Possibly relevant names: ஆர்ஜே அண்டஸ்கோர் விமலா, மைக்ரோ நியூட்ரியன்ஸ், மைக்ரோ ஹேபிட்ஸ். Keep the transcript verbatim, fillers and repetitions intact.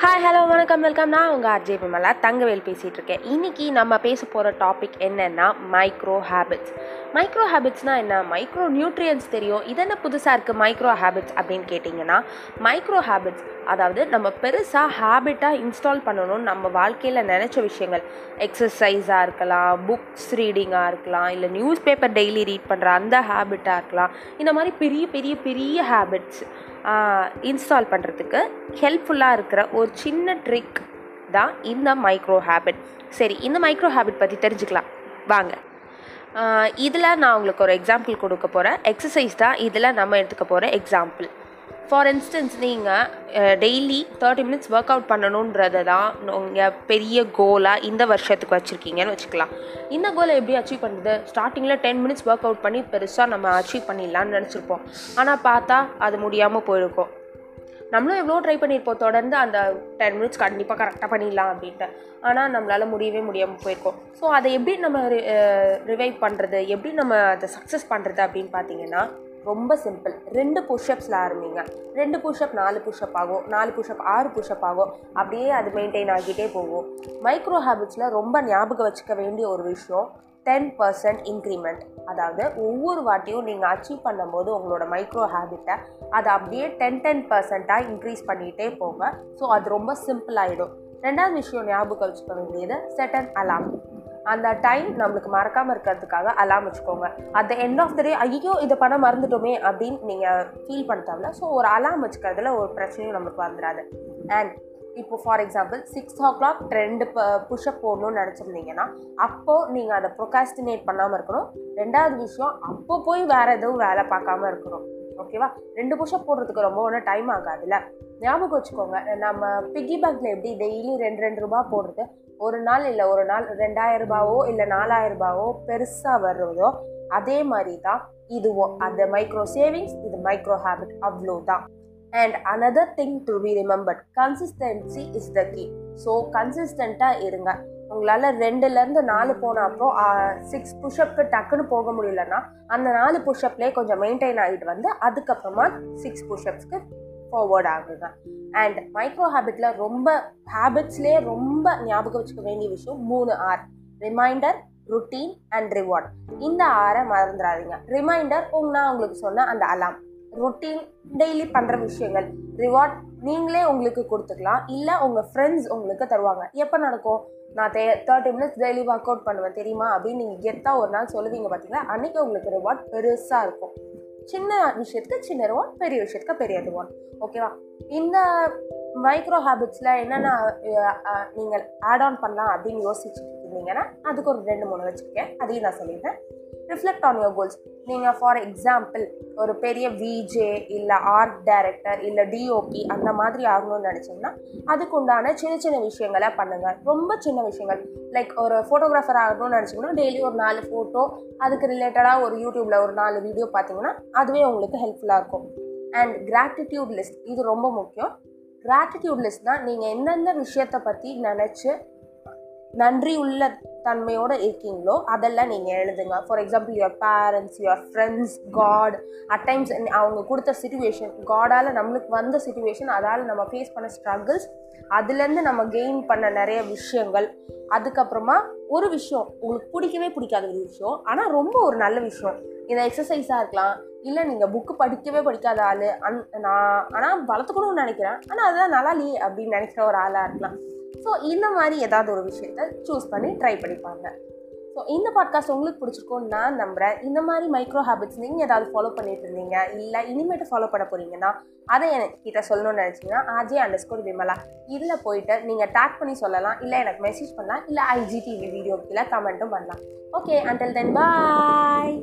Hi hello வணக்கம் welcome. நான் உங்கள் ஆர்ஜே விமலா தங்கவேல் பேசிகிட்டு இருக்கேன். இன்றைக்கி நம்ம பேச போகிற டாபிக் என்னென்னா மைக்ரோ ஹேபிட்ஸ். மைக்ரோ ஹேபிட்ஸ்னால் என்ன? மைக்ரோ நியூட்ரியன்ஸ் தெரியும், இது என்ன புதுசாக இருக்குது மைக்ரோ ஹேபிட்ஸ் அப்படின்னு கேட்டிங்கன்னா, மைக்ரோ ஹேபிட்ஸ் அதாவது நம்ம பெருசாக ஹேபிட்டாக இன்ஸ்டால் பண்ணணும்னு நம்ம வாழ்க்கையில் நினச்ச விஷயங்கள், எக்ஸசைஸாக இருக்கலாம், புக்ஸ் ரீடிங்காக இருக்கலாம், இல்லை நியூஸ் பேப்பர் டெய்லி ரீட் பண்ணுற அந்த ஹேபிட்டாக இருக்கலாம். இந்த மாதிரி பெரிய பெரிய பெரிய ஹேபிட்ஸ் இன்ஸ்டால் பண்ணுறதுக்கு ஹெல்ப்ஃபுல்லாக இருக்கிற ஒரு சின்ன ட்ரிக் தான் இந்த மைக்ரோ ஹேபிட். சரி, இந்த மைக்ரோ ஹேபிட் பற்றி தெரிஞ்சுக்கலாம் வாங்க. இதில் நான் உங்களுக்கு ஒரு எக்ஸாம்பிள் கொடுக்க போகிறேன். எக்ஸசைஸ் தான் இதில் நம்ம எடுத்துக்க போகிற எக்ஸாம்பிள். ஃபார் இன்ஸ்டன்ஸ், நீங்கள் daily thirty minutes work out பண்ணணுன்றது தான் நீங்கள் பெரிய கோலாக இந்த வருஷத்துக்கு வச்சுருக்கீங்கன்னு வச்சுக்கலாம். இந்த கோலை எப்படி அச்சீவ் பண்ணுறது? ஸ்டார்டிங்கில் டென் மினிட்ஸ் ஒர்க் அவுட் பண்ணி பெருசாக நம்ம அச்சீவ் பண்ணிடலான்னு நினச்சிருப்போம். ஆனால் பார்த்தா அது முடியாமல் போயிருக்கும். நம்மளும் எவ்வளோ ட்ரை பண்ணியிருப்போம், தொடர்ந்து அந்த டென் மினிட்ஸ் கண்டிப்பாக கரெக்டாக பண்ணிடலாம் அப்படின்ட்டு, ஆனால் நம்மளால் முடியவே முடியாமல் போயிருக்கோம். ஸோ அதை எப்படி நம்ம ரி ரிவைவ் பண்ணுறது, எப்படி நம்ம அதை சக்ஸஸ் பண்ணுறது அப்படின்னு பார்த்தீங்கன்னா ரொம்ப சிம்பிள். ரெண்டு புஷ்அப்ஸில் ஆரம்பிங்க. ரெண்டு புஷ்அப் நாலு புஷ்அப் ஆகும், நாலு புஷ்அப் ஆறு புஷ்அப் ஆகும், அப்படியே அது மெயின்டைன் ஆகிட்டே போகும். மைக்ரோ ஹேபிட்ஸில் ரொம்ப ஞாபகம் வச்சுக்க வேண்டிய ஒரு விஷயம் டென் பர்சன்ட் இன்க்ரிமெண்ட். அதாவது ஒவ்வொரு வாட்டியும் நீங்கள் அச்சீவ் பண்ணும்போது உங்களோட மைக்ரோ ஹேபிட்டை அதை அப்படியே டென் டென் பர்சண்ட்டாக இன்க்ரீஸ் பண்ணிகிட்டே போங்க. ஸோ அது ரொம்ப சிம்பிளாகிடும். ரெண்டாவது விஷயம் ஞாபகம் வச்சுக்க வேண்டியது செட் அண்ட் அலாம். அந்த டைம் நம்மளுக்கு மறக்காமல் இருக்கிறதுக்காக அலாம் வச்சுக்கோங்க. At the end of the day ஐயோ இதை பண்ண மறந்துட்டோமே அப்படின்னு நீங்கள் ஃபீல் பண்ணிட்டாங்கள. ஸோ ஒரு அலாம் வச்சுக்கிறதுல ஒரு பிரச்சனையும் நம்மளுக்கு வந்துடாது. அண்ட் இப்போ for example six o'clock ரெண்டு ப புஷ்அப் போடணும்னு நினச்சிருந்தீங்கன்னா அப்போது நீங்கள் அதை ப்ரொகாஸ்டினேட் பண்ணாமல் இருக்கணும். ரெண்டாவது விஷயம், அப்போ போய் வேறு எதுவும் வேலை பார்க்காம இருக்கணும். ஓகேவா? ரெண்டு புஷ்அப் போடுறதுக்கு ரொம்ப ஒன்றும் டைம் ஆகாதுல்ல. ஞாபகம் வச்சுக்கோங்க, நம்ம பிக்கி பேங்கில் எப்படி டெய்லி ரெண்டு ரெண்டு ரூபா போடுறது, ஒரு நாள் இல்லை ஒரு நாள் ரெண்டாயிரம் ரூபாவோ இல்லை நாலாயிரம் ரூபாவோ பெருசாக வர்றதோ அதே மாதிரி தான் இதுவும். அந்த மைக்ரோ சேவிங்ஸ், இது மைக்ரோ ஹேபிட், அவ்வளோதான். And another thing to be remembered, consistency is the key. So கன்சிஸ்டண்ட்டாக இருங்க. உங்களால் ரெண்டுலேருந்து நாலு போன அப்புறம் சிக்ஸ் புஷ்அப்க்கு டக்குன்னு போக முடியலன்னா அந்த நாலு புஷ்அப்லேயே கொஞ்சம் மெயின்டைன் ஆகிட்டு வந்து அதுக்கப்புறமா சிக்ஸ் புஷ்அப்ஸ்க்கு ஃபார்வர்ட் ஆகுங்க. அண்ட் மைக்ரோ ஹேபிட்டில் ரொம்ப ஹேபிட்ஸ்லேயே ரொம்ப ஞாபகம் வச்சுக்க வேண்டிய விஷயம் மூணு R: reminder, routine and reward. இந்த ஆரை மறந்துடாதீங்க. ரிமைண்டர் நான் உங்களுக்கு சொன்ன அந்த அலாம், ரொட்டீன் டெய்லி பண்ணுற விஷயங்கள், ரிவார்ட் நீங்களே உங்களுக்கு கொடுத்துக்கலாம் இல்லை உங்கள் ஃப்ரெண்ட்ஸ் உங்களுக்கு தருவாங்க. எப்போ நடக்கும்? நான் the thirty minutes daily work out பண்ணுவேன் தெரியுமா அப்படின்னு நீங்கள் கெத்தாக ஒரு நாள் சொல்லுவீங்க பார்த்தீங்கன்னா, அன்றைக்கி உங்களுக்கு ரிவார்ட் பெருசாக இருக்கும். சின்ன விஷயத்துக்கு சின்ன ரிவார்ட், பெரிய விஷயத்துக்கு பெரிய ரிவார்ட். ஓகேவா? இந்த மைக்ரோ ஹேபிட்ஸில் என்னென்ன நீங்கள் ஆட் ஆன் பண்ணலாம் அப்படின்னு யோசிச்சுட்டு இருந்தீங்கன்னா அதுக்கு ஒரு ரெண்டு மூணு வச்சுருக்கேன், அதையும் நான் சொல்லிடுறேன். Reflect on your goals. நீங்கள் ஃபார் எக்ஸாம்பிள் ஒரு பெரிய விஜே இல்லை ஆர்ட் டைரக்டர் இல்லை டிஓபி அந்த மாதிரி ஆகணும்னு நினச்சிங்கன்னா அதுக்கு உண்டான சின்ன சின்ன விஷயங்களை பண்ணுங்கள். ரொம்ப சின்ன விஷயங்கள், லைக் ஒரு ஃபோட்டோகிராஃபர் ஆகணும்னு நினச்சிங்கன்னா டெய்லி ஒரு நாலு ஃபோட்டோ, அதுக்கு ரிலேட்டடாக ஒரு யூடியூப்பில் ஒரு நாலு வீடியோ பார்த்தீங்கன்னா அதுவே உங்களுக்கு ஹெல்ப்ஃபுல்லாக இருக்கும். அண்ட் கிராட்டிடியூட் லிஸ்ட், இது ரொம்ப முக்கியம். கிராட்டிடியூட் லிஸ்ட்னா நீங்கள் எந்தெந்த விஷயத்தை பற்றி நினச்சி நன்றி உள்ள தன்மையோடு இருக்கீங்களோ அதெல்லாம் நீங்கள் எழுதுங்க. For example your parents, your friends, God. At times அவங்க கொடுத்த சிச்சுவேஷன், காடால் நம்மளுக்கு வந்த சிச்சுவேஷன், அதால் நம்ம ஃபேஸ் பண்ண ஸ்ட்ரகிள்ஸ், அதுலேருந்து நம்ம கெயின் பண்ண நிறைய விஷயங்கள். அதுக்கப்புறமா ஒரு விஷயம் உங்களுக்கு பிடிக்கவே பிடிக்காத ஒரு விஷயம், ஆனால் ரொம்ப ஒரு நல்ல விஷயம், இந்த எக்ஸசைஸாக இருக்கலாம், இல்லை நீங்கள் புக்கு படிக்கவே படிக்காத ஆள், அந் நான் ஆனால் வளர்த்துக்கணும்னு நினைக்கிறேன் ஆனால் அதெல்லாம் நல்லா இல்லையே அப்படின்னு நினைக்கிற ஒரு ஆளாக இருக்கலாம். ஸோ இந்த மாதிரி ஏதாவது ஒரு விஷயத்தை சூஸ் பண்ணி ட்ரை பண்ணிப்பாங்க. ஸோ இந்த பாட்காஸ்ட் உங்களுக்கு பிடிச்சிருக்கோன்னு நான் நம்புகிறேன். இந்த மாதிரி மைக்ரோ ஹேபிட்ஸ் நீங்கள் ஏதாவது ஃபாலோ பண்ணிட்டு இருந்தீங்க இல்லை இனிமேட்டு ஃபாலோ பண்ண போகிறீங்கன்னா அதை என்கிட்ட சொல்லணும்னு நினச்சிங்கன்னா ஆர்ஜே அண்டஸ்கோர் விமலா இதில் போயிட்டு நீங்கள் டேக் பண்ணி சொல்லலாம், இல்லை எனக்கு மெசேஜ் பண்ணலாம், இல்லை ஐஜிடிவி வீடியோ கீழே கமெண்ட்டும் பண்ணலாம். ஓகே, அண்டில் தென் பாய்.